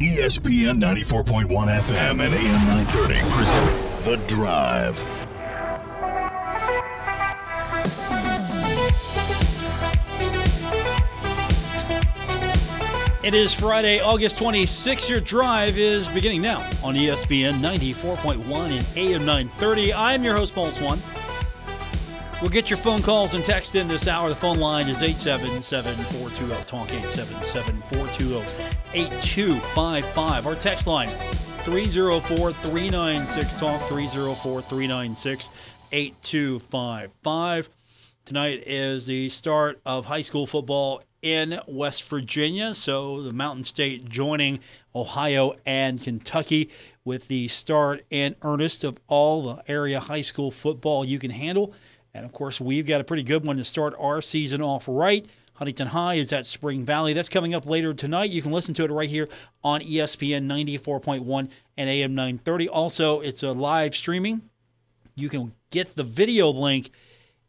ESPN 94.1 FM and AM 930 present The Drive. It is Friday, August 26th. Your drive is beginning now on ESPN 94.1 and AM 930. I'm your host, Paul Swan. We'll get your phone calls and text in this hour. The phone line is 877-420-TALK, 877-420-8255. Our text line, 304-396-TALK, 304-396-8255. Tonight is the start of high school football in West Virginia, so the Mountain State joining Ohio and Kentucky with the start in earnest of all the area high school football you can handle. And of course, we've got a pretty good one to start our season off right. Huntington High is at Spring Valley. That's coming up later tonight. You can listen to it right here on ESPN 94.1 and AM 930. Also, it's a live streaming. You can get the video link.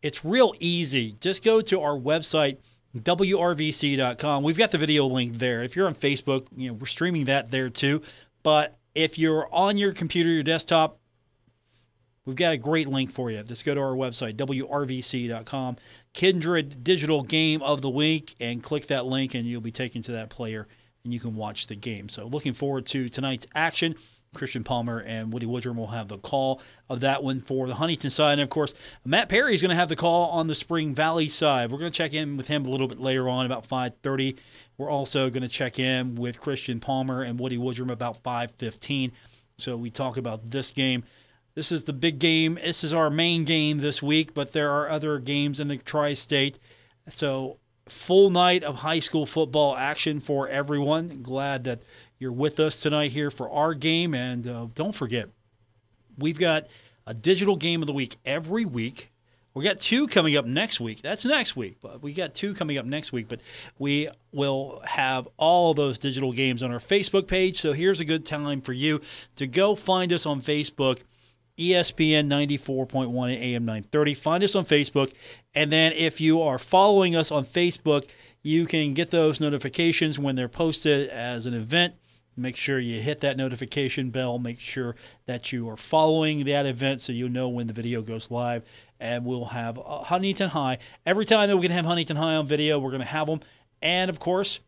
It's real easy. Just go to our website, WRVC.com. We've got the video link there. If you're on Facebook, you know, we're streaming that there too. But if you're on your computer, your desktop, we've got a great link for you. Just go to our website, WRVC.com, Kindred Digital Game of the Week, and click that link, and you'll be taken to that player, and you can watch the game. So looking forward to tonight's action. Christian Palmer and Woody Woodrum will have the call of that one for the Huntington side. And, of course, Matt Perry is going to have the call on the Spring Valley side. We're going to check in with him a little bit later on, about 5:30. We're also going to check in with Christian Palmer and Woody Woodrum about 5:15. So we talk about this game. This is the big game. This is our main game this week, but there are other games in the tri-state. So full night of high school football action for everyone. Glad that you're with us tonight here for our game. And don't forget, we've got a digital game of the week every week. We got two coming up next week. That's next week, but we got two coming up next week. But we will have all those digital games on our Facebook page. So here's a good time for you to go find us on Facebook, ESPN 94.1 and AM 930. Find us on Facebook. And then if you are following us on Facebook, you can get those notifications when they're posted as an event. Make sure you hit that notification bell. Make sure that you are following that event so you know when the video goes live. And we'll have Huntington High. Every time that we can have Huntington High on video, we're going to have them. And, of course,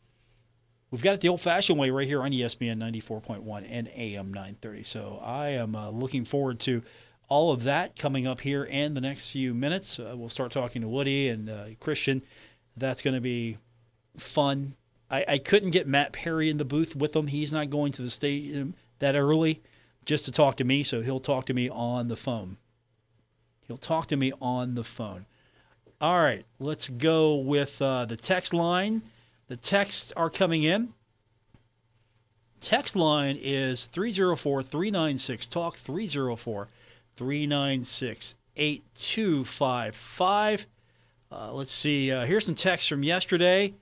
we've got it the old-fashioned way right here on ESPN 94.1 and AM 930. So I am looking forward to all of that coming up here in the next few minutes. We'll start talking to Woody and Christian. That's going to be fun. I couldn't get Matt Perry in the booth with him. He's not going to the stadium that early just to talk to me, so he'll talk to me on the phone. All right, let's go with the text line. The texts are coming in. Text line is 304-396-TALK, 304-396-8255. Let's see. Here's some texts from yesterday.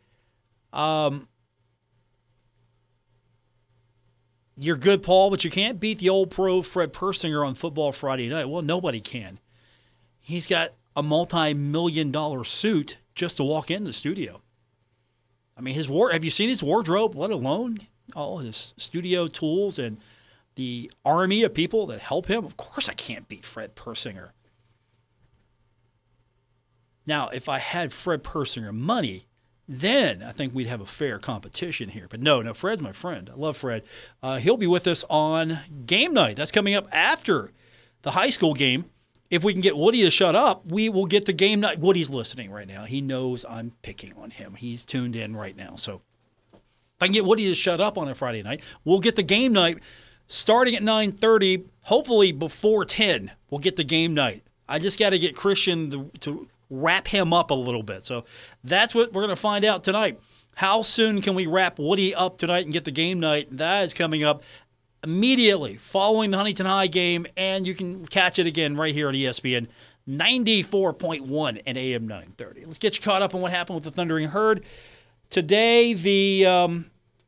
You're good, Paul, but you can't beat the old pro Fred Persinger on Football Friday night. Well, nobody can. He's got a multi-million-dollar suit just to walk in the studio. I mean, have you seen his wardrobe, let alone all his studio tools and the army of people that help him? Of course I can't beat Fred Persinger. Now, if I had Fred Persinger money, then I think we'd have a fair competition here. But no, Fred's my friend. I love Fred. He'll be with us on game night. That's coming up after the high school game. If we can get Woody to shut up, we will get to game night. Woody's listening right now. He knows I'm picking on him. He's tuned in right now. So if I can get Woody to shut up on a Friday night, we'll get to game night starting at 9:30, hopefully before 10. We'll get to game night. I just got to get Christian to wrap him up a little bit. So that's what we're going to find out tonight. How soon can we wrap Woody up tonight and get the game night? That is coming up immediately following the Huntington High game, and you can catch it again right here on ESPN 94.1 and AM 930. Let's get you caught up on what happened with the Thundering Herd. Today, the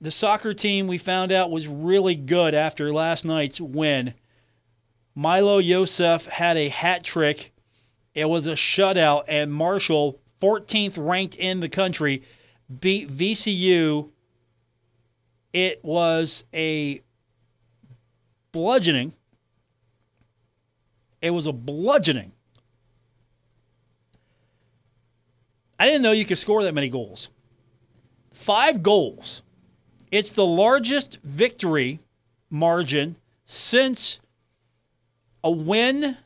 soccer team we found out was really good after last night's win. Milo Yosef had a hat trick. It was a shutout, and Marshall, 14th ranked in the country, beat VCU It was a bludgeoning. It was a bludgeoning. I didn't know you could score that many goals. 5 goals. It's the largest victory margin since a win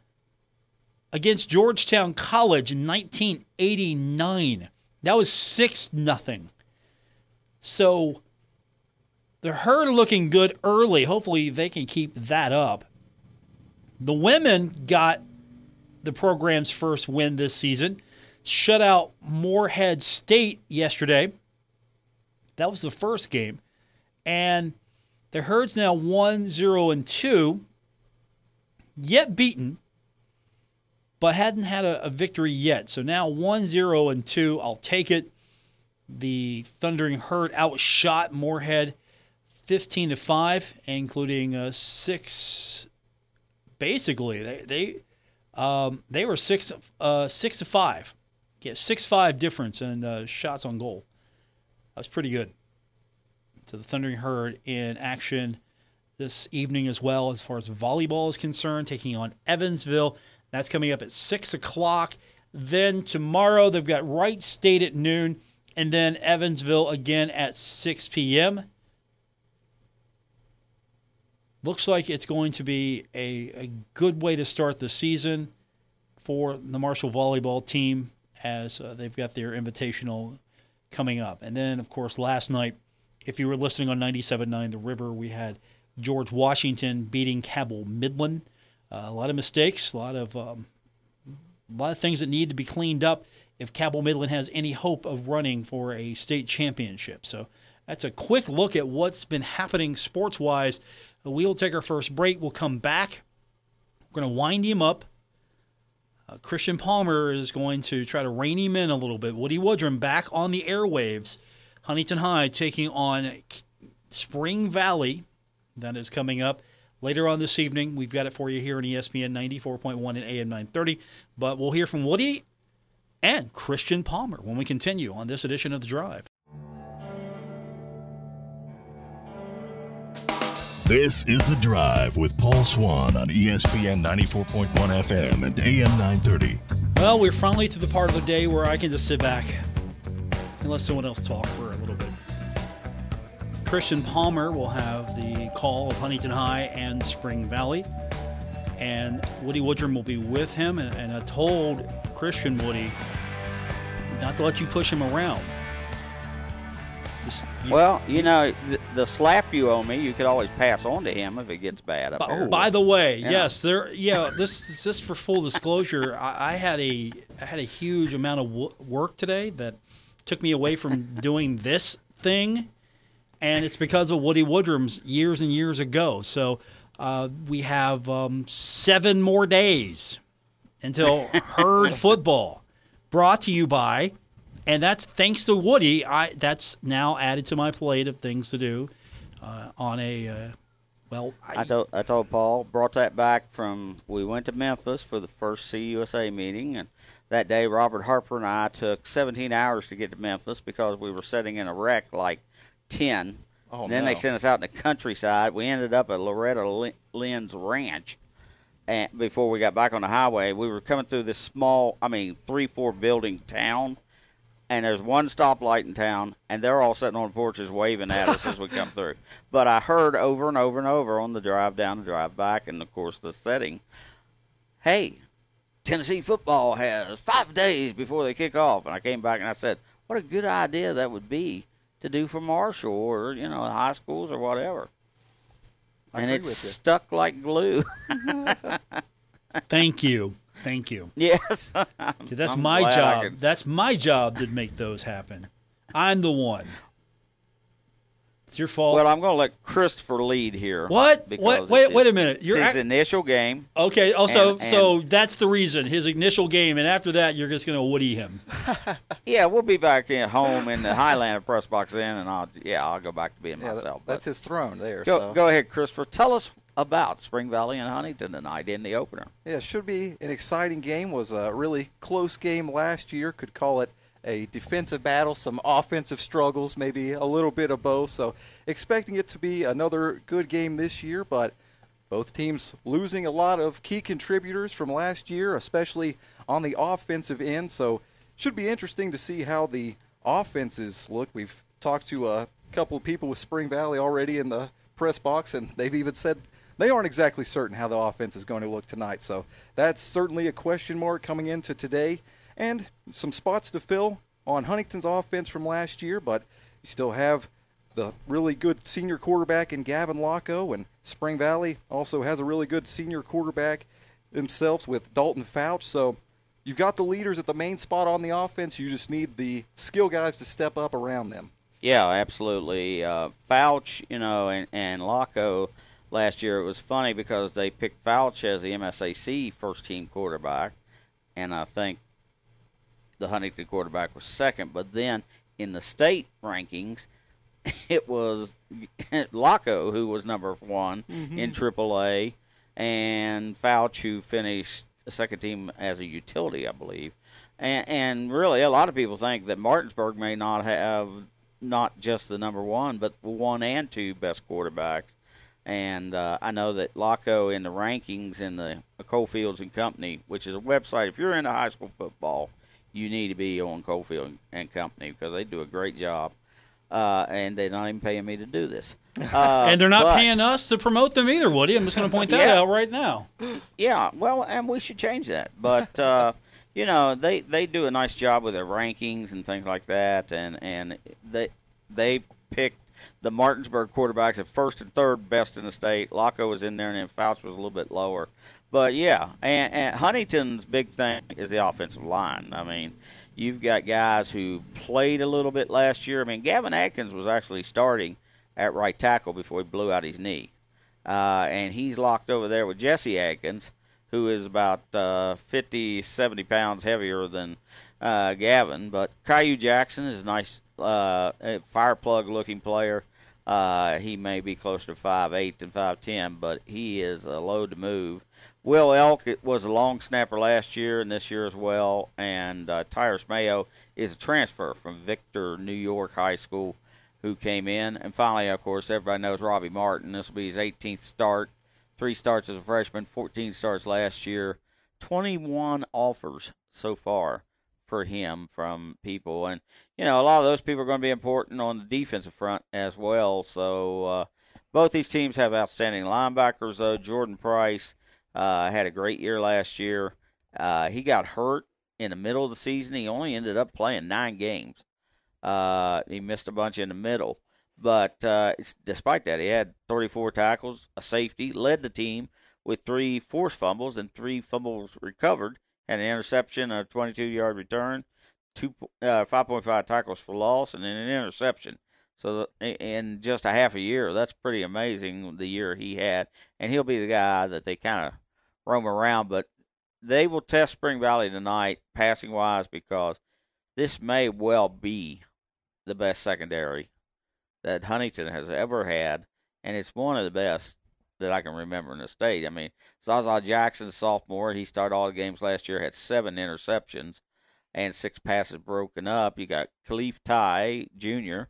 against Georgetown College in 1989. That was 6-0. So the Herd looking good early. Hopefully they can keep that up. The women got the program's first win this season. Shut out Morehead State yesterday. That was the first game. And the Herd's now 1-0-2, yet beaten, but hadn't had a victory yet. So now 1-0-2, I'll take it. The Thundering Herd outshot Morehead 15-5, including 6. Basically, they were 6-5. Yeah, 6-5 difference in shots on goal. That was pretty good. So the Thundering Herd in action this evening as well, as far as volleyball is concerned, taking on Evansville. That's coming up at 6 o'clock. Then tomorrow they've got Wright State at noon, and then Evansville again at 6 p.m. Looks like it's going to be a good way to start the season for the Marshall volleyball team, as they've got their invitational coming up. And then, of course, last night, if you were listening on 97.9 The River, we had George Washington beating Cabell Midland. A lot of mistakes, a lot of things that need to be cleaned up if Cabell Midland has any hope of running for a state championship. So that's a quick look at what's been happening sports-wise. We'll take our first break. We'll come back. We're going to wind him up. Christian Palmer is going to try to rein him in a little bit. Woody Woodrum back on the airwaves. Huntington High taking on Spring Valley. That is coming up later on this evening. We've got it for you here on ESPN 94.1 and AM 930. But we'll hear from Woody and Christian Palmer when we continue on this edition of The Drive. This is The Drive with Paul Swan on ESPN 94.1 FM and AM 930. Well, we're finally to the part of the day where I can just sit back and let someone else talk for a little bit. Christian Palmer will have the call of Huntington High and Spring Valley, and Woody Woodrum will be with him. And I told Christian, Woody, not to let you push him around. Well, you know, the slap you owe me, you could always pass on to him if it gets bad. By the way, yeah. Yes, this is just for full disclosure. I had a huge amount of work today that took me away from doing this thing, and it's because of Woody Woodrum's years and years ago. So we have 7 more days until Herd football, brought to you by. And that's thanks to Woody. That's now added to my plate of things to do on a, I told Paul, brought that back from, we went to Memphis for the first CUSA meeting. And that day, Robert Harper and I took 17 hours to get to Memphis because we were sitting in a wreck like 10. Oh, then they sent us out in the countryside. We ended up at Loretta Lynn's Ranch. And before we got back on the highway, we were coming through this small, 3-4 building town. And there's one stoplight in town, and they're all sitting on porches waving at us as we come through. But I heard over and over and over on the drive down, the drive back, and, of course, the setting, hey, Tennessee football has 5 days before they kick off. And I came back and I said, what a good idea that would be to do for Marshall or, high schools or whatever. And it's stuck like glue. Thank you. Yes. That's my job. That's my job to make those happen. I'm the one. It's your fault. Well, I'm going to let Christopher lead here. What? Wait a minute. It's his initial game. Okay. So that's the reason. His initial game. And after that, you're just going to Woody him. Yeah, we'll be back at home in the Highlander press box in, and I'll go back to being myself. That's his throne there. Go ahead, Christopher. Tell us about Spring Valley and Huntington tonight in the opener. Yeah, it should be an exciting game. Was a really close game last year. Could call it a defensive battle, some offensive struggles, maybe a little bit of both. So expecting it to be another good game this year, but both teams losing a lot of key contributors from last year, especially on the offensive end. So should be interesting to see how the offenses look. We've talked to a couple of people with Spring Valley already in the press box, and they've even said they aren't exactly certain how the offense is going to look tonight. So that's certainly a question mark coming into today. And some spots to fill on Huntington's offense from last year, but you still have the really good senior quarterback in Gavin Locko, and Spring Valley also has a really good senior quarterback themselves with Dalton Fouch. So you've got the leaders at the main spot on the offense. You just need the skill guys to step up around them. Yeah, absolutely. Fouch, you know, and Locko last year, it was funny because they picked Fouch as the MSAC first-team quarterback, and I think the Huntington quarterback was second. But then in the state rankings, it was Locko who was number one in AAA, and Fouch who finished second team as a utility, I believe. And really, a lot of people think that Martinsburg may not have not just the number one, but one and two best quarterbacks. And I know that Locko in the rankings in the Coalfields and Company, which is a website. If you're into high school football, you need to be on Coalfield and Company because they do a great job. And they're not even paying me to do this. And they're not paying us to promote them either, Woody. I'm just going to point that out right now. Yeah, well, and we should change that. But, you know, they do a nice job with their rankings and things like that. And they picked the Martinsburg quarterbacks at first and third best in the state. Locko was in there, and then Fouch was a little bit lower. But, yeah, and Huntington's big thing is the offensive line. I mean, you've got guys who played a little bit last year. I mean, Gavin Atkins was actually starting at right tackle before he blew out his knee. And he's locked over there with Jesse Atkins, who is about 50, 70 pounds heavier than Gavin. But Caillou Jackson is a nice fireplug-looking player. He may be closer to 5'8 than 5'10, but he is low to move. Will Elk was a long snapper last year and this year as well, and Tyrus Mayo is a transfer from Victor, New York High School, who came in. And finally, of course, everybody knows Robbie Martin. This will be his 18th start, 3 starts as a freshman, 14 starts last year, 21 offers so far for him from people. And, you know, a lot of those people are going to be important on the defensive front as well. So both these teams have outstanding linebackers, though. Jordan Price had a great year last year. He got hurt in the middle of the season. He only ended up playing 9 games. He missed a bunch in the middle. But despite that, he had 34 tackles, a safety, led the team with 3 forced fumbles and 3 fumbles recovered, had an interception, a 22-yard return, 5.5 tackles for loss, and an interception. So in just a half a year, that's pretty amazing the year he had. And he'll be the guy that they kind of roam around. But they will test Spring Valley tonight passing-wise because this may well be the best secondary that Huntington has ever had, and it's one of the best that I can remember in the state. I mean, Zaza Jackson, sophomore, he started all the games last year, had 7 interceptions and 6 passes broken up. You got Khalif Ty Jr.,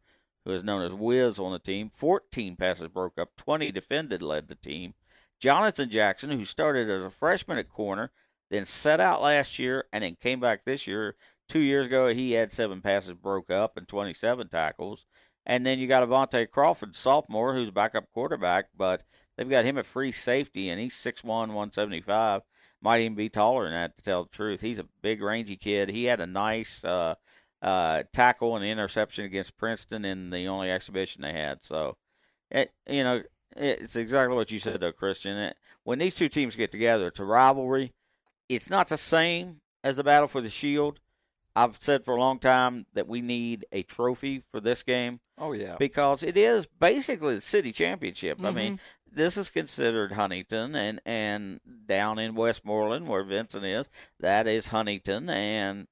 who is known as Wiz on the team, 14 passes broke up, 20 defended, led the team. Jonathan Jackson, who started as a freshman at corner, then set out last year and then came back this year. 2 years ago, he had 7 passes broke up and 27 tackles. And then you got Avante Crawford, sophomore, who's backup quarterback, but they've got him at free safety, and he's 6'1", 175. Might even be taller than that, to tell the truth. He's a big, rangy kid. He had a nice tackle and interception against Princeton in the only exhibition they had. So, it's exactly what you said, though, Christian. When these two teams get together, it's a rivalry. It's not the same as the battle for the Shield. I've said for a long time that we need a trophy for this game. Oh, yeah. Because it is basically the city championship. I mean, this is considered Huntington, and down in Westmoreland where Vincent is, that is Huntington. And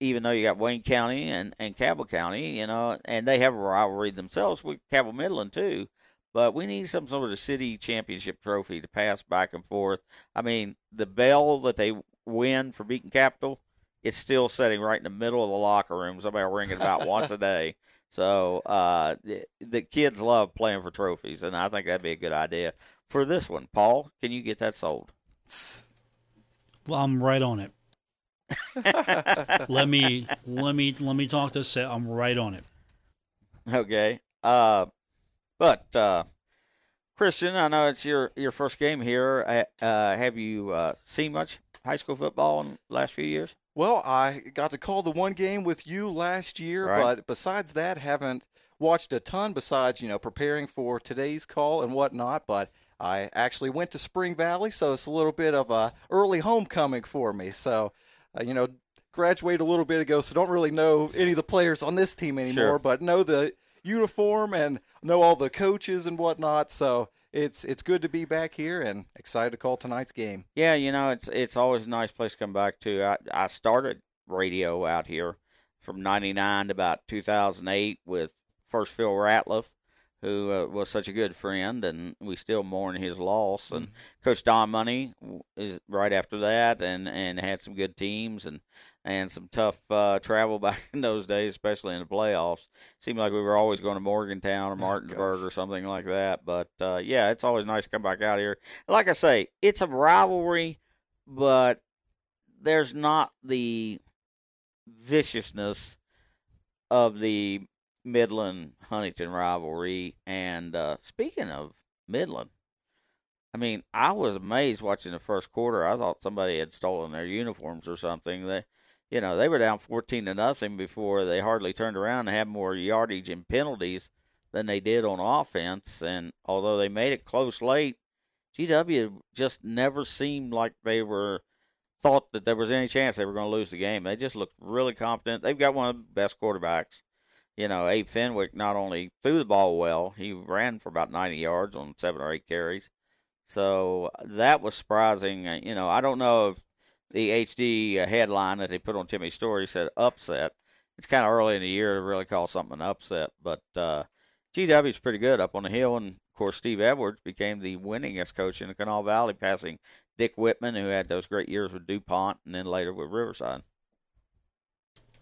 even though you got Wayne County and Cabell County, you know, and they have a rivalry themselves with Cabell Midland too. But we need some sort of city championship trophy to pass back and forth. I mean, the bell that they win for beating Capital it's still sitting right in the middle of the locker room. Somebody will ring it about once a day. So the kids love playing for trophies, and I think that'd be a good idea for this one. Paul, can you get that sold? Well, I'm right on it. let me talk to Seth. I'm right on it. Okay. But Christian, I know it's your first game here. Have you seen much high school football in the last few years? Well, I got to call the one game with you last year, right. But besides that, haven't watched a ton besides, preparing for today's call and whatnot, but I actually went to Spring Valley, so it's a little bit of a early homecoming for me. So, graduated a little bit ago, so don't really know any of the players on this team anymore, sure. But know the uniform and know all the coaches and whatnot. So it's good to be back here and excited to call tonight's game. Yeah, it's always a nice place to come back to. I started radio out here from 99 to about 2008 with first Phil Ratliff, who was such a good friend, and we still mourn his loss. And Coach Don Money is right after that, and had some good teams and some tough travel back in those days, especially in the playoffs. Seemed like we were always going to Morgantown or Martinsburg or something like that. But, yeah, it's always nice to come back out here. Like I say, it's a rivalry, but there's not the viciousness of the Midland-Huntington rivalry. And speaking of Midland, I was amazed watching the first quarter. I thought somebody had stolen their uniforms or something. They were down 14-0 before they hardly turned around and had more yardage and penalties than they did on offense. And although they made it close late, GW just never seemed like they were thought that there was any chance they were going to lose the game. They just looked really confident. They've got one of the best quarterbacks. Abe Fenwick not only threw the ball well, he ran for about 90 yards on 7 or 8 carries. So that was surprising. I don't know if the HD headline that they put on Timmy's story said upset. It's kind of early in the year to really call something an upset, but GW's pretty good up on the hill. And, of course, Steve Edwards became the winningest coach in the Kanawha Valley, passing Dick Whitman, who had those great years with DuPont and then later with Riverside.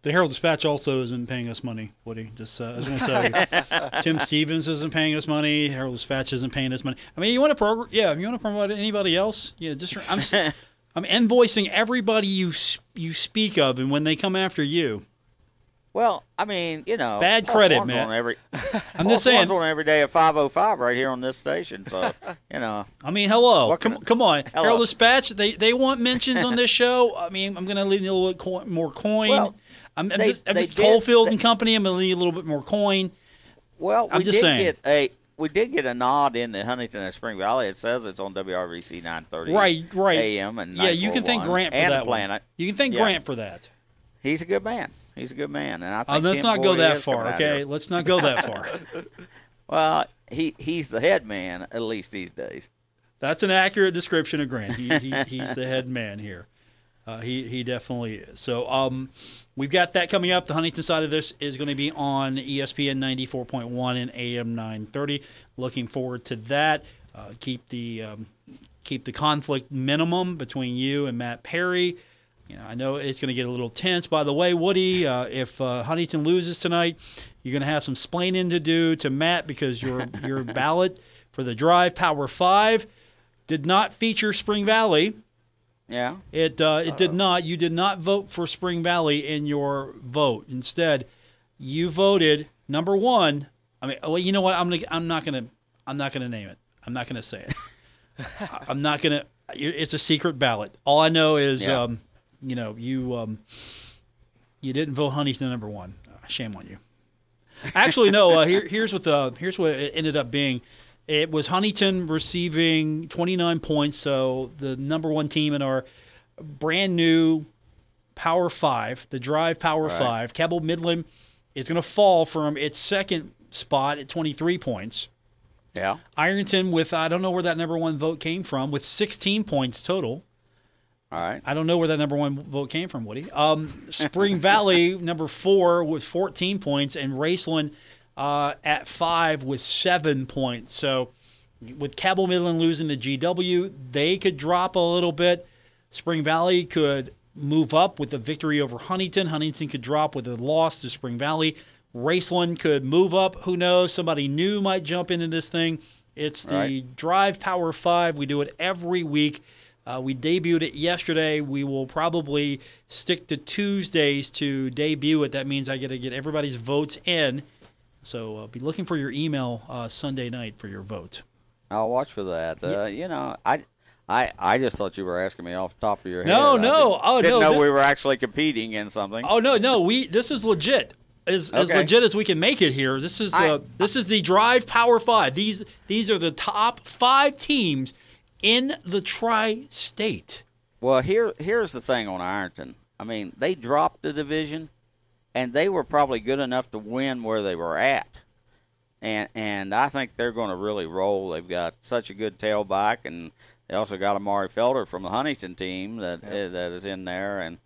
The Herald-Dispatch also isn't paying us money, Woody. Just I was going to say, Tim Stevens isn't paying us money. Herald-Dispatch isn't paying us money. You want to promote anybody else? Yeah, just I'm invoicing everybody you speak of, and when they come after you. Well, bad credit, man. I'm just saying, on every day at 5:05 right here on this station. So hello, come on, hello. Herald Dispatch. They want mentions on this show. I'm going to leave you a little more coin. Well, I'm just Coalfield and Company. I'm going to leave you a little bit more coin. Well, we did get a nod in the Huntington and Spring Valley. It says it's on WRVC 930 a.m. and you can thank Grant for that one. You can thank Grant for that. He's a good man. And I think let's not go that far, okay? Let's not go that far. Well, he's the head man, at least these days. That's an accurate description of Grant. He's the head man here. He definitely is. So we've got that coming up. The Huntington side of this is going to be on ESPN 94.1 and AM 930. Looking forward to that. Keep the conflict minimum between you and Matt Perry. I know it's going to get a little tense. By the way, Woody, if Huntington loses tonight, you're going to have some splaining to do to Matt because your ballot for the Drive Power 5 did not feature Spring Valley. Yeah. It did not. You did not vote for Spring Valley in your vote. Instead, you voted number 1. You know what? I'm not going to name it. I'm not going to say it. I'm not going to. It's a secret ballot. All I know is. Yeah. You didn't vote Huntington number 1. Shame on you. Actually, no. Here's what it ended up being. It was Huntington receiving 29 points, so the number 1 team in our brand new Power 5, the Drive Power 5. Cabell Midland is going to fall from its second spot at 23 points. Yeah. Ironton with I don't know where that number 1 vote came from with 16 points total. All right. I don't know where that number 1 vote came from, Woody. Spring Valley, number 4, with 14 points, and Raceland at 5 with 7 points. So with Cabell Midland losing the GW, they could drop a little bit. Spring Valley could move up with a victory over Huntington. Huntington could drop with a loss to Spring Valley. Raceland could move up. Who knows? Somebody new might jump into this thing. It's the Drive Power 5. We do it every week. We debuted it yesterday. We will probably stick to Tuesdays to debut it. That means I get to get everybody's votes in. So be looking for your email Sunday night for your vote. I'll watch for that. You know, I just thought you were asking me off the top of your head. No, I didn't know we were actually competing in something. Oh no, this is legit. As legit as we can make it here. This is the Drive Power 5. These are the top 5 teams in the tri-state. Well, here's the thing on Ironton. I mean, they dropped the division, and they were probably good enough to win where they were at. And I think they're going to really roll. They've got such a good tailback, and they also got Amari Felder from the Huntington team that is in there. And,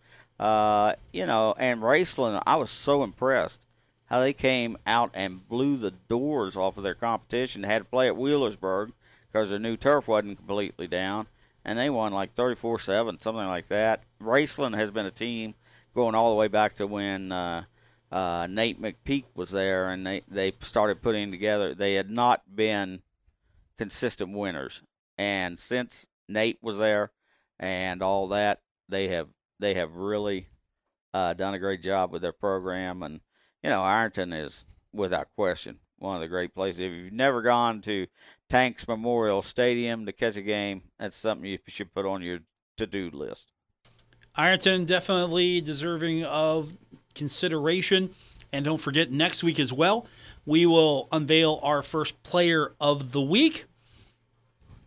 you know, and Raceland, I was so impressed how they came out and blew the doors off of their competition. Had to play at Wheelersburg because their new turf wasn't completely down, and they won like 34-7, something like that. Raceland has been a team going all the way back to when Nate McPeak was there, and they started putting together. They had not been consistent winners, and since Nate was there and all that, they have really done a great job with their program. And you know, Ironton is without question one of the great places. If you've never gone to Tanks Memorial Stadium to catch a game, that's something you should put on your to-do list. Ironton definitely deserving of consideration. And don't forget, next week as well, we will unveil our first player of the week.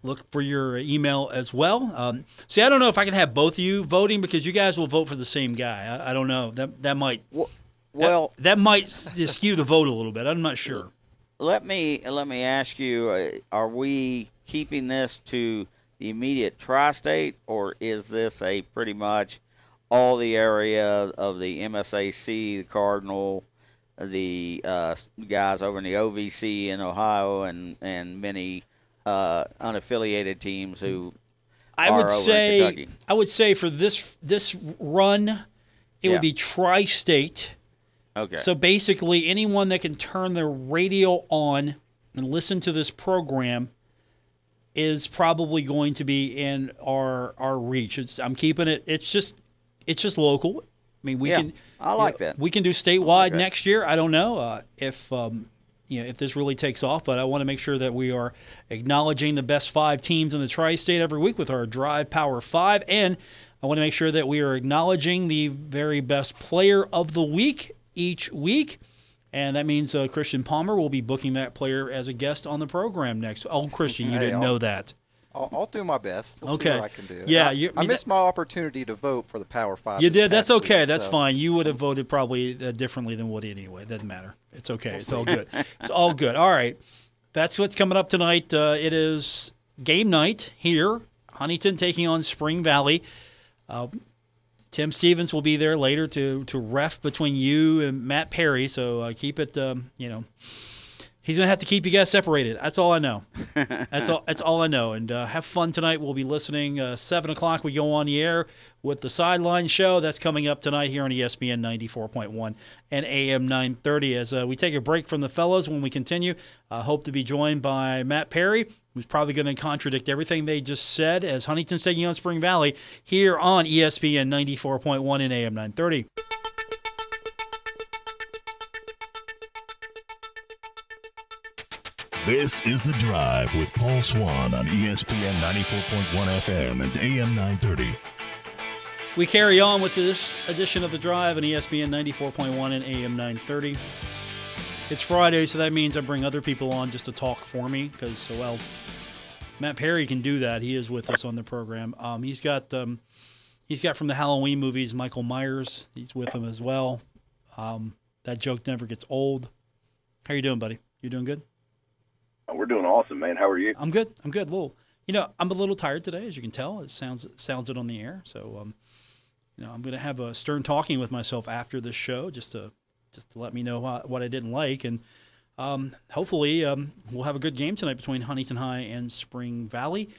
Look for your email as well. See, I don't know if I can have both of you voting because you guys will vote for the same guy. I don't know. That might that might skew the vote a little bit. I'm not sure. Let me ask you, are we keeping this to the immediate tri-state, or is this a pretty much all the area of the MSAC, the Cardinal, the guys over in the OVC in Ohio, and many unaffiliated teams who are over in Kentucky? I would say for this run, it would be tri-state. Okay. So basically anyone that can turn their radio on and listen to this program is probably going to be in our reach. I'm keeping it. It's just local. I mean, that. We can do statewide next year. I don't know if this really takes off, but I want to make sure that we are acknowledging the best 5 teams in the tri-state every week with our Drive Power 5, and I want to make sure that we are acknowledging the very best player of the week each week. And that means Christian Palmer will be booking that player as a guest on the program next. Oh, Christian, you didn't know that. I'll do my best. We'll see what I can do. Yeah, I missed my opportunity to vote for the Power 5. You did. That's okay. That's fine. You would have voted probably differently than Woody anyway. It doesn't matter. It's okay. It's all good. It's all good. All right. That's what's coming up tonight. It is game night here. Huntington taking on Spring Valley. Tim Stevens will be there later to ref between you and Matt Perry, so keep it, he's going to have to keep you guys separated. That's all I know. That's all I know. And have fun tonight. We'll be listening. 7 o'clock we go on the air with the Sideline Show. That's coming up tonight here on ESPN 94.1 and AM 930. As we take a break from the fellows, when we continue, I hope to be joined by Matt Perry, who's probably going to contradict everything they just said, as Huntington's taking on Spring Valley here on ESPN 94.1 and AM 930. This is The Drive with Paul Swan on ESPN 94.1 FM and AM 930. We carry on with this edition of The Drive on ESPN 94.1 and AM 930. It's Friday, so that means I bring other people on just to talk for me because, well, Matt Perry can do that. He is with us on the program. He's got from the Halloween movies, Michael Myers. He's with him as well. That joke never gets old. How you doing, buddy? You doing good? We're doing awesome, man. How are you? I'm good. I'm a little tired today, as you can tell. It sounds it on the air. So, I'm going to have a stern talking with myself after this show, just to let me know what I didn't like, and hopefully we'll have a good game tonight between Huntington High and Spring Valley.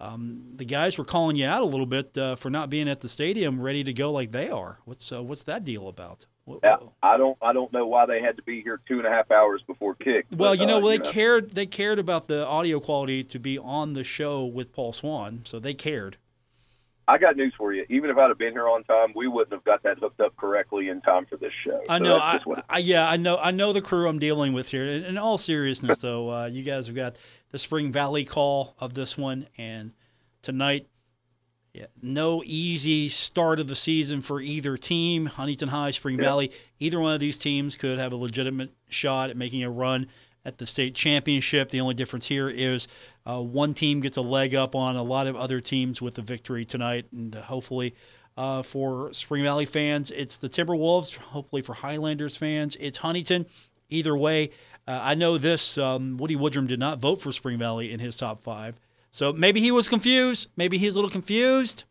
the guys were calling you out a little bit for not being at the stadium ready to go like they are. What's that deal about? I don't know why they had to be here 2.5 hours before kick. Well, but, they cared. They cared about the audio quality to be on the show with Paul Swan, so they cared. I got news for you. Even if I'd have been here on time, we wouldn't have got that hooked up correctly in time for this show. I know. I know the crew I'm dealing with here. In all seriousness, though, you guys have got the Spring Valley call of this one, and tonight. Yeah, no easy start of the season for either team. Huntington High, Spring Valley, either one of these teams could have a legitimate shot at making a run at the state championship. The only difference here is one team gets a leg up on a lot of other teams with a victory tonight, and hopefully for Spring Valley fans, it's the Timberwolves. Hopefully for Highlanders fans, it's Huntington. Either way, I know this, Woody Woodrum did not vote for Spring Valley in his top five. So maybe he was confused. Maybe he's a little confused,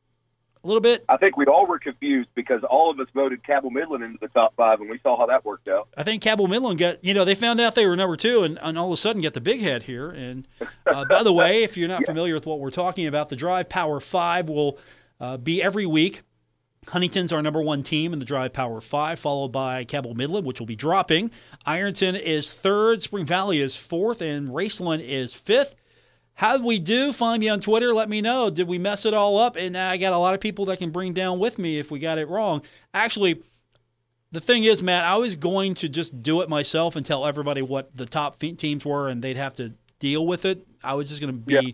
a little bit. I think we all were confused because all of us voted Cabell Midland into the top five, and we saw how that worked out. I think Cabell Midland got, they found out they were number two and all of a sudden got the big head here. And by the way, if you're not familiar with what we're talking about, the Drive Power 5 will be every week. Huntington's our number one team in the Drive Power 5, followed by Cabell Midland, which will be dropping. Ironton is third, Spring Valley is fourth, and Raceland is fifth. How did we do? Find me on Twitter. Let me know. Did we mess it all up? And I got a lot of people that can bring down with me if we got it wrong. Actually, the thing is, Matt, I was going to just do it myself and tell everybody what the top teams were, and they'd have to deal with it. I was just going to be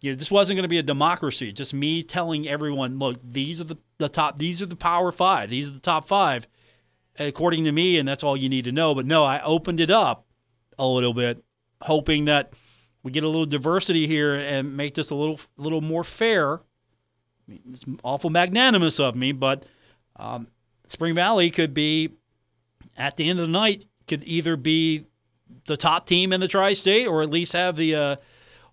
this wasn't going to be a democracy. Just me telling everyone, look, these are the top. These are the Power Five. These are the top five, according to me, and that's all you need to know. But no, I opened it up a little bit, hoping that we get a little diversity here and make this a little more fair. I mean, it's awful magnanimous of me, but Spring Valley could be, at the end of the night, could either be the top team in the Tri-State or at least have the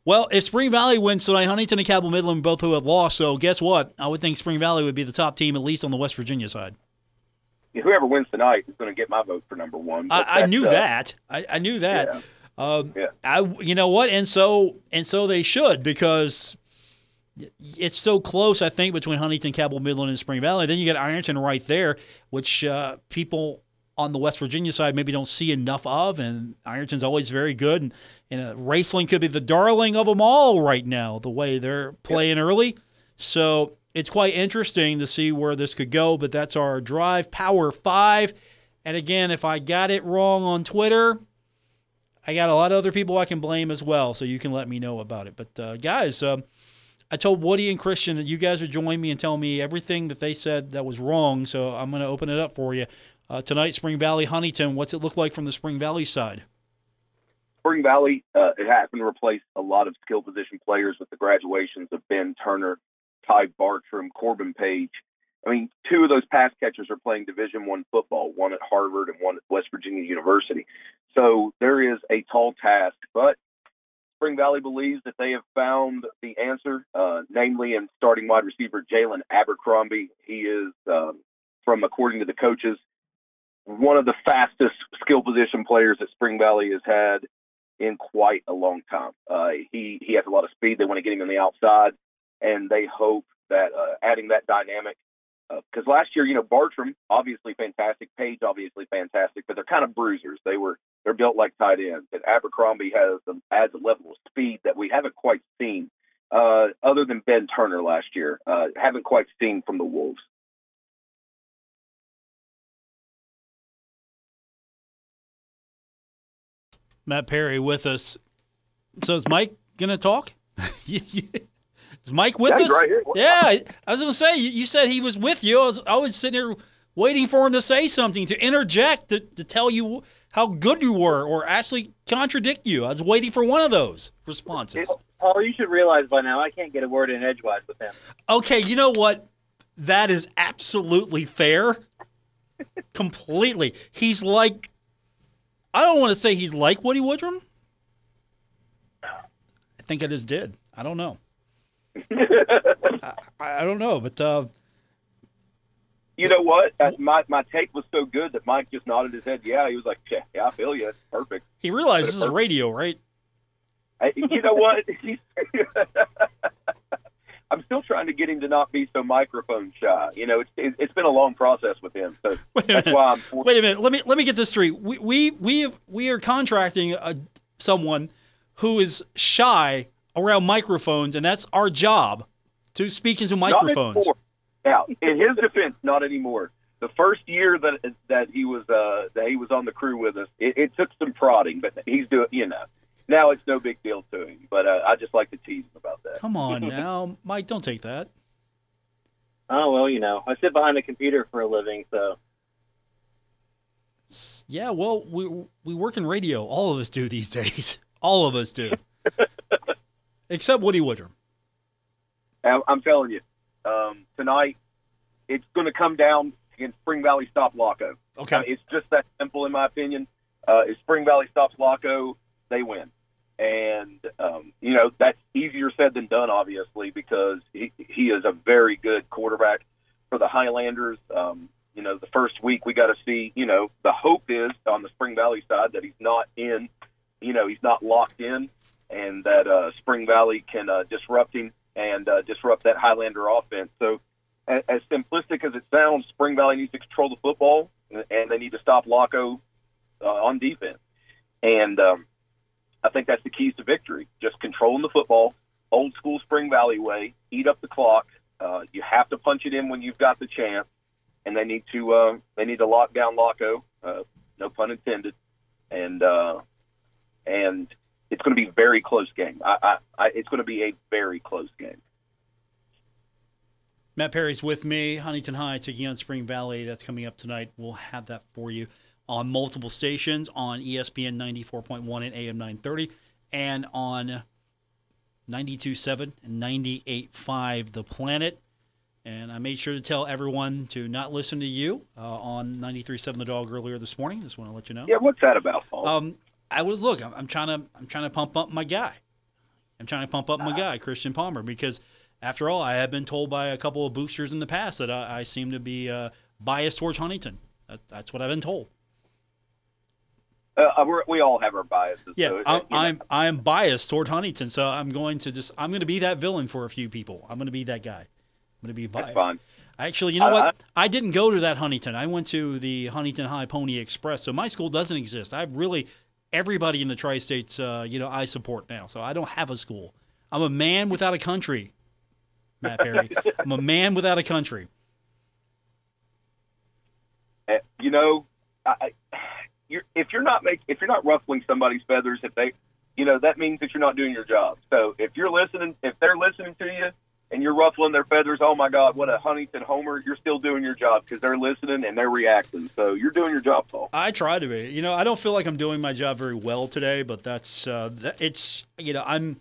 if Spring Valley wins tonight, Huntington and Cabell Midland both who have lost, so guess what? I would think Spring Valley would be the top team, at least on the West Virginia side. Yeah, whoever wins tonight is going to get my vote for number one. I knew that. Yeah. And so they should, because it's so close, I think, between Huntington, Cabell Midland, and Spring Valley. Then you got Ironton right there, which people on the West Virginia side maybe don't see enough of, and Ironton's always very good. And Raceland could be the darling of them all right now, the way they're playing early. So it's quite interesting to see where this could go, but that's our Drive Power 5. And again, if I got it wrong on Twitter, I got a lot of other people I can blame as well, so you can let me know about it. But, guys, I told Woody and Christian that you guys would join me and tell me everything that they said that was wrong, so I'm going to open it up for you. Tonight, Spring Valley, Huntington, what's it look like from the Spring Valley side? Spring Valley, it happened to replace a lot of skill position players with the graduations of Ben Turner, Ty Bartram, Corbin Page. I mean, two of those pass catchers are playing Division I football, one at Harvard and one at West Virginia University. So there is a tall task, but Spring Valley believes that they have found the answer, namely in starting wide receiver Jalen Abercrombie. He is, according to the coaches, one of the fastest skill position players that Spring Valley has had in quite a long time. He has a lot of speed. They want to get him on the outside, and they hope that adding that dynamic, because last year, Bartram, obviously fantastic, Page, obviously fantastic, but they're kind of bruisers. They're built like tight ends. And Abercrombie adds a level of speed that we haven't quite seen, other than Ben Turner last year, haven't quite seen from the Wolves. Matt Perry with us. So is Mike going to talk? Is Mike with us? Right here. Yeah, I was going to say, you said he was with you. I was sitting here waiting for him to say something, to interject, to tell you how good you were or actually contradict you. I was waiting for one of those responses. Paul, you should realize by now I can't get a word in edgewise with him. Okay, you know what? That is absolutely fair. Completely. He's like, I don't want to say he's like Woody Woodrum. I think I just did. I don't know. I don't know, but you know what? My take was so good that Mike just nodded his head. Yeah, he was like, "Yeah, I feel you. It's perfect." He realized this is radio, right? You know what? I'm still trying to get him to not be so microphone shy. You know, it's been a long process with him. So that's why I'm. Wait a minute. Let me get this straight. We are contracting someone who is shy around microphones, and that's our job, to speak into microphones. Now, in his defense, not anymore. The first year that he was on the crew with us, it took some prodding, but he's doing, you know. Now it's no big deal to him, but I just like to tease him about that. Come on now, Mike, don't take that. Oh, well, you know, I sit behind the computer for a living, so. Yeah, well, we work in radio. All of us do these days. All of us do. Except Woody Woodrum. I'm telling you, tonight it's going to come down against Spring Valley stop Locko. Okay. It's just that simple, in my opinion. If Spring Valley stops Locko, they win. And, you know, that's easier said than done, obviously, because he is a very good quarterback for the Highlanders. You know, the first week we got to see, you know, the hope is on the Spring Valley side that he's not in, you know, he's not locked in, and that Spring Valley can disrupt him and disrupt that Highlander offense. So as simplistic as it sounds, Spring Valley needs to control the football, and they need to stop Locko on defense. And I think that's the keys to victory, just controlling the football, old-school Spring Valley way, eat up the clock. You have to punch it in when you've got the chance, and they need to lock down Locko, no pun intended, and it's going to be a very close game. It's going to be a very close game. Matt Perry's with me, Huntington High taking on Spring Valley. That's coming up tonight. We'll have that for you on multiple stations, on ESPN 94.1 and AM 930, and on 92.7 and 98.5 The Planet. And I made sure to tell everyone to not listen to you on 93.7 The Dog earlier this morning. Just want to let you know. Yeah, what's that about, Paul? I'm trying to pump up my guy. I'm trying to pump up my guy, Christian Palmer, because after all, I have been told by a couple of boosters in the past that I seem to be biased towards Huntington. That's what I've been told. We all have our biases. Yeah, so I'm biased toward Huntington, so I'm going to be that villain for a few people. I'm going to be that guy. I'm going to be biased. That's fine. Actually, you know what? I didn't go to that Huntington. I went to the Huntington High Pony Express, so my school doesn't exist. I really everybody in the tri-states, I support now, so I don't have a school. I'm a man without a country, Matt Perry. I'm a man without a country. You know, if you're not ruffling somebody's feathers, that means that you're not doing your job. So if you're listening, if they're listening to you and you're ruffling their feathers, oh my God, what a Huntington homer! You're still doing your job because they're listening and they're reacting. So you're doing your job, Paul. I try to be. You know, I don't feel like I'm doing my job very well today, but that's it's. You know, I'm.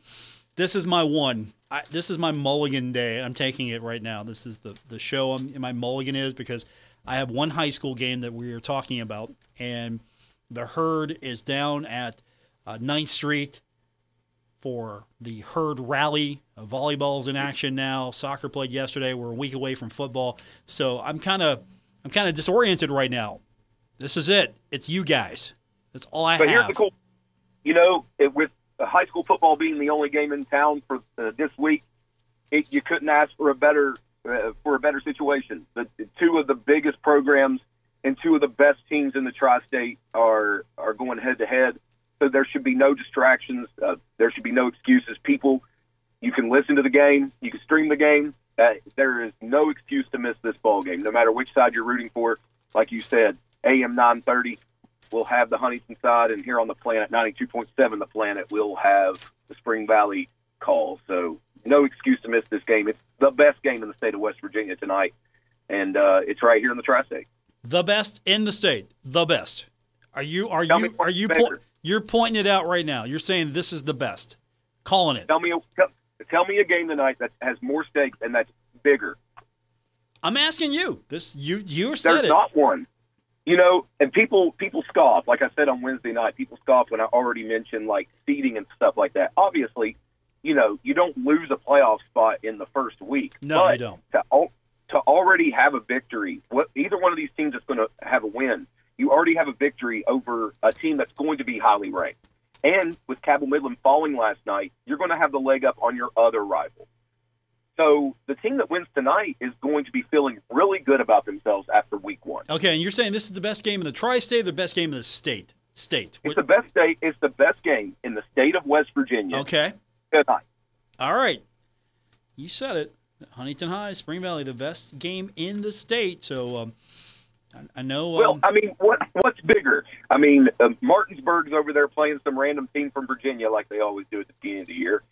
This is my one. This is my mulligan day. I'm taking it right now. This is the show. My mulligan is because I have one high school game that we are talking about, and the Herd is down at 9th Street for the Herd Rally. Volleyball's in action now. Soccer played yesterday. We're a week away from football, so I'm kind of disoriented right now. This is it. It's you guys. That's all I have. But here's the cool, you know, with high school football being the only game in town for this week, you couldn't ask for a better. situation. The two of the biggest programs and two of the best teams in the tri-state are going head to head. So there should be no distractions. There should be no excuses. People, you can listen to the game. You can stream the game. There is no excuse to miss this ball game, no matter which side you're rooting for. Like you said, AM 930, we'll have the Huntington side, and here on The Planet, 92.7 The Planet, we'll have the Spring Valley call. So no excuse to miss this game. It's the best game in the state of West Virginia tonight, and it's right here in the tri-state. The best in the state. The best. You're pointing it out right now. You're saying this is the best. Calling it. Tell me a game tonight that has more stakes and that's bigger. I'm asking you. This you said it. There's not one. You know, and people scoff. Like I said on Wednesday night, people scoff when I already mentioned like seeding and stuff like that. Obviously, you know, you don't lose a playoff spot in the first week. No, you don't. To already have a victory, either one of these teams that's going to have a win, you already have a victory over a team that's going to be highly ranked. And with Cabell Midland falling last night, you're going to have the leg up on your other rival. So the team that wins tonight is going to be feeling really good about themselves after week one. Okay, and you're saying this is the best game in the tri-state or the best game in the state? It's the best game in the state of West Virginia. Okay. Tonight. All right. You said it. Huntington High, Spring Valley, the best game in the state. So I know. Well, I mean, what's bigger? I mean, Martinsburg's over there playing some random team from Virginia like they always do at the beginning of the year.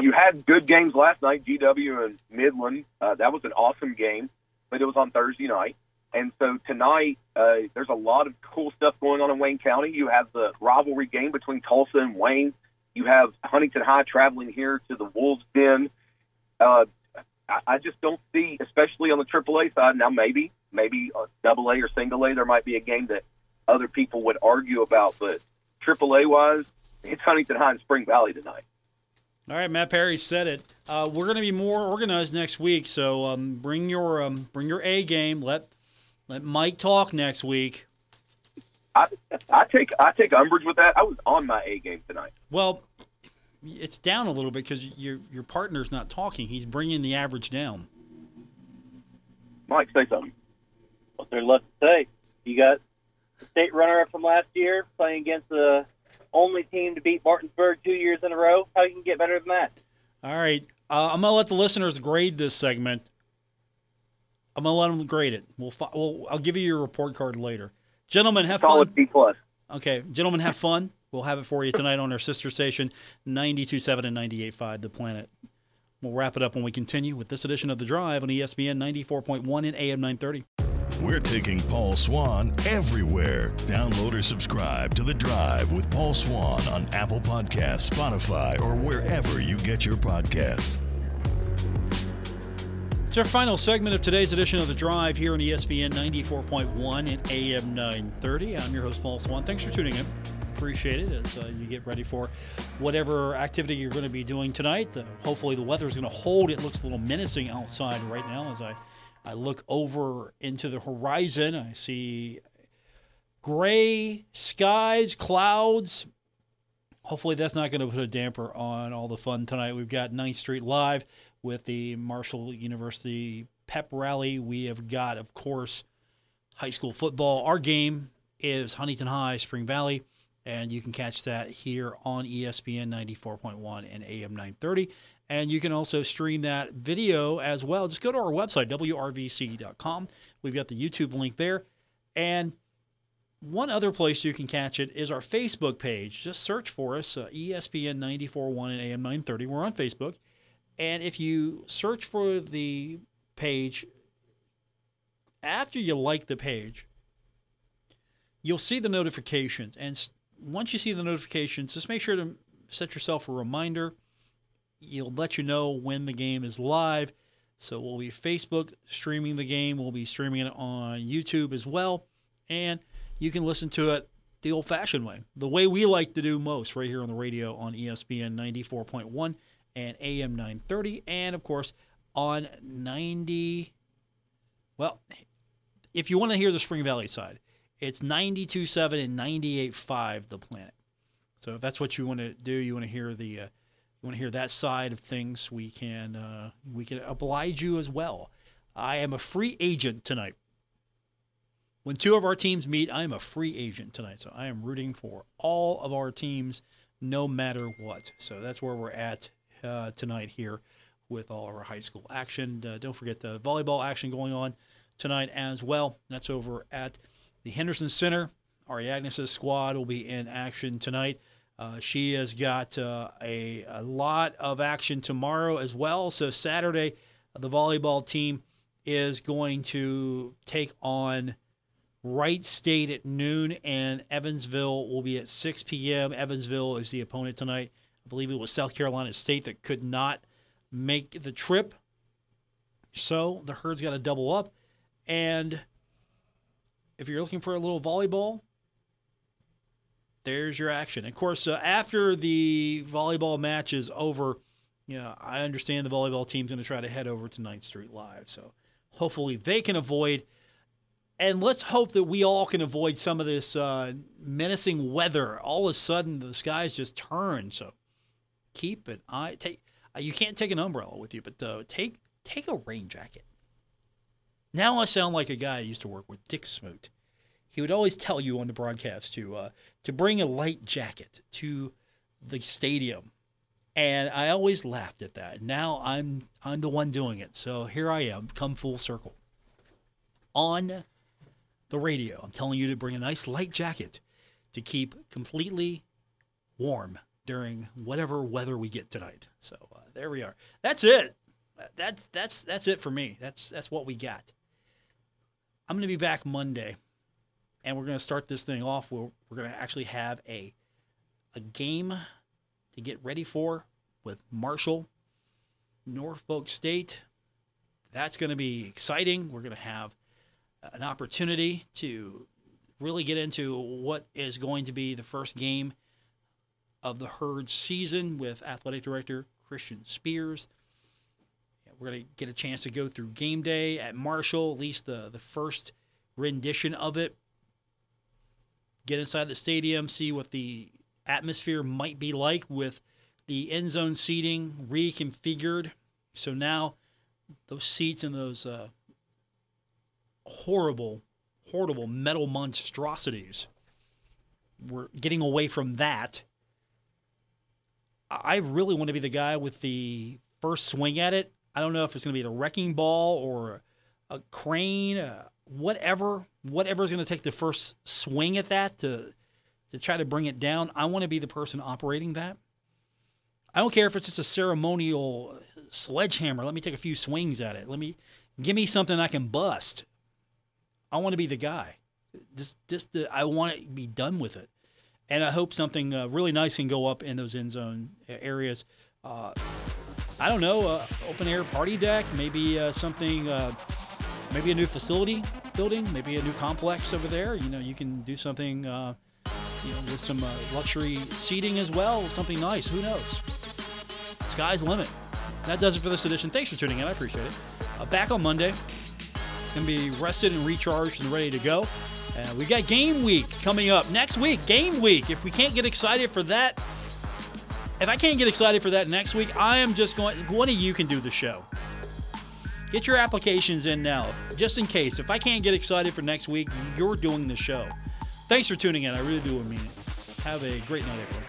You had good games last night, GW and Midland. That was an awesome game, but it was on Thursday night. And so tonight, there's a lot of cool stuff going on in Wayne County. You have the rivalry game between Tulsa and Wayne. You have Huntington High traveling here to the Wolves' Den. I just don't see, especially on the AAA side, now maybe AA or single A, there might be a game that other people would argue about. But AAA-wise, it's Huntington High and Spring Valley tonight. All right, Matt Perry said it. We're going to be more organized next week, so bring your A game. Let Mike talk next week. I take umbrage with that. I was on my A game tonight. Well, it's down a little bit because your partner's not talking. He's bringing the average down. Mike, say something. What's there left to say? You got the state runner-up from last year playing against the only team to beat Martinsburg 2 years in a row. How you can get better than that? All right. I'm going to let the listeners grade this segment. I'm going to let them grade it. I'll give you your report card later. Gentlemen, have fun. Okay, gentlemen, have fun. We'll have it for you tonight on our sister station, 92.7 and 98.5, The Planet. We'll wrap it up when we continue with this edition of The Drive on ESPN 94.1 and AM 930. We're taking Paul Swan everywhere. Download or subscribe to The Drive with Paul Swan on Apple Podcasts, Spotify, or wherever you get your podcasts. It's our final segment of today's edition of The Drive here on ESPN 94.1 and AM 930. I'm your host, Paul Swan. Thanks for tuning in. Appreciate it as you get ready for whatever activity you're going to be doing tonight. Hopefully the weather is going to hold. It looks a little menacing outside right now as I look over into the horizon. I see gray skies, clouds. Hopefully that's not going to put a damper on all the fun tonight. We've got 9th Street Live with the Marshall University pep rally. We have got, of course, high school football. Our game is Huntington High, Spring Valley, and you can catch that here on ESPN 94.1 and AM 930. And you can also stream that video as well. Just go to our website, WRVC.com. We've got the YouTube link there. And one other place you can catch it is our Facebook page. Just search for us, ESPN 94.1 and AM 930. We're on Facebook. And if you search for the page, after you like the page, you'll see the notifications. And once you see the notifications, just make sure to set yourself a reminder. It'll let you know when the game is live. So we'll be Facebook streaming the game. We'll be streaming it on YouTube as well. And you can listen to it the old-fashioned way, the way we like to do most right here on the radio on ESPN 94.1. and AM 930, and, of course, on 90 – well, if you want to hear the Spring Valley side, it's 92.7 and 98.5, The Planet. So if that's what you want to do, you want to hear the you want to hear that side of things, we can oblige you as well. I am a free agent tonight. When two of our teams meet, I am a free agent tonight, so I am rooting for all of our teams no matter what. So that's where we're at tonight here with all our high school action. Don't forget the volleyball action going on tonight as well. That's over at the Henderson Center. Ari Agnes' squad will be in action tonight. She has got a lot of action tomorrow as well. So Saturday, the volleyball team is going to take on Wright State at noon, and Evansville will be at 6 p.m. Evansville is the opponent tonight. I believe it was South Carolina State that could not make the trip. So the Herd's got to double up. And if you're looking for a little volleyball, there's your action. Of course, after the volleyball match is over, you know, I understand the volleyball team's going to try to head over to 9th Street Live. So hopefully they can avoid, and let's hope that we all can avoid some of this menacing weather. All of a sudden, the skies just turn. So keep an eye. You can't take an umbrella with you, but take a rain jacket. Now I sound like a guy I used to work with, Dick Smoot. He would always tell you on the broadcast to bring a light jacket to the stadium, and I always laughed at that. Now I'm the one doing it, so here I am, come full circle. On the radio, I'm telling you to bring a nice light jacket to keep completely warm during whatever weather we get tonight. So there we are. That's it. That's it for me. That's what we got. I'm going to be back Monday, and we're going to start this thing off. We're going to actually have a game to get ready for with Marshall, Norfolk State. That's going to be exciting. We're going to have an opportunity to really get into what is going to be the first game of the Herd season with Athletic Director Christian Spears. We're going to get a chance to go through game day at Marshall, at least the first rendition of it. Get inside the stadium, see what the atmosphere might be like with the end zone seating reconfigured. So now those seats and those horrible metal monstrosities, we're getting away from that. I really want to be the guy with the first swing at it. I don't know if it's going to be the wrecking ball or a crane, whatever is going to take the first swing at that to try to bring it down. I want to be the person operating that. I don't care if it's just a ceremonial sledgehammer. Let me take a few swings at it. Give me something I can bust. I want to be the guy. I want to be done with it. And I hope something really nice can go up in those end zone areas. I don't know, open air party deck, maybe something, maybe a new facility building, maybe a new complex over there. You know, you can do something with some luxury seating as well, something nice. Who knows? Sky's the limit. That does it for this edition. Thanks for tuning in. I appreciate it. Back on Monday. Going to be rested and recharged and ready to go. We got game week coming up next week. Game week. If we can't get excited for that, if I can't get excited for that next week, I am just going. One of you can do the show. Get your applications in now, just in case. If I can't get excited for next week, you're doing the show. Thanks for tuning in. I really do mean it. Have a great night, everyone.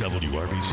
WRVC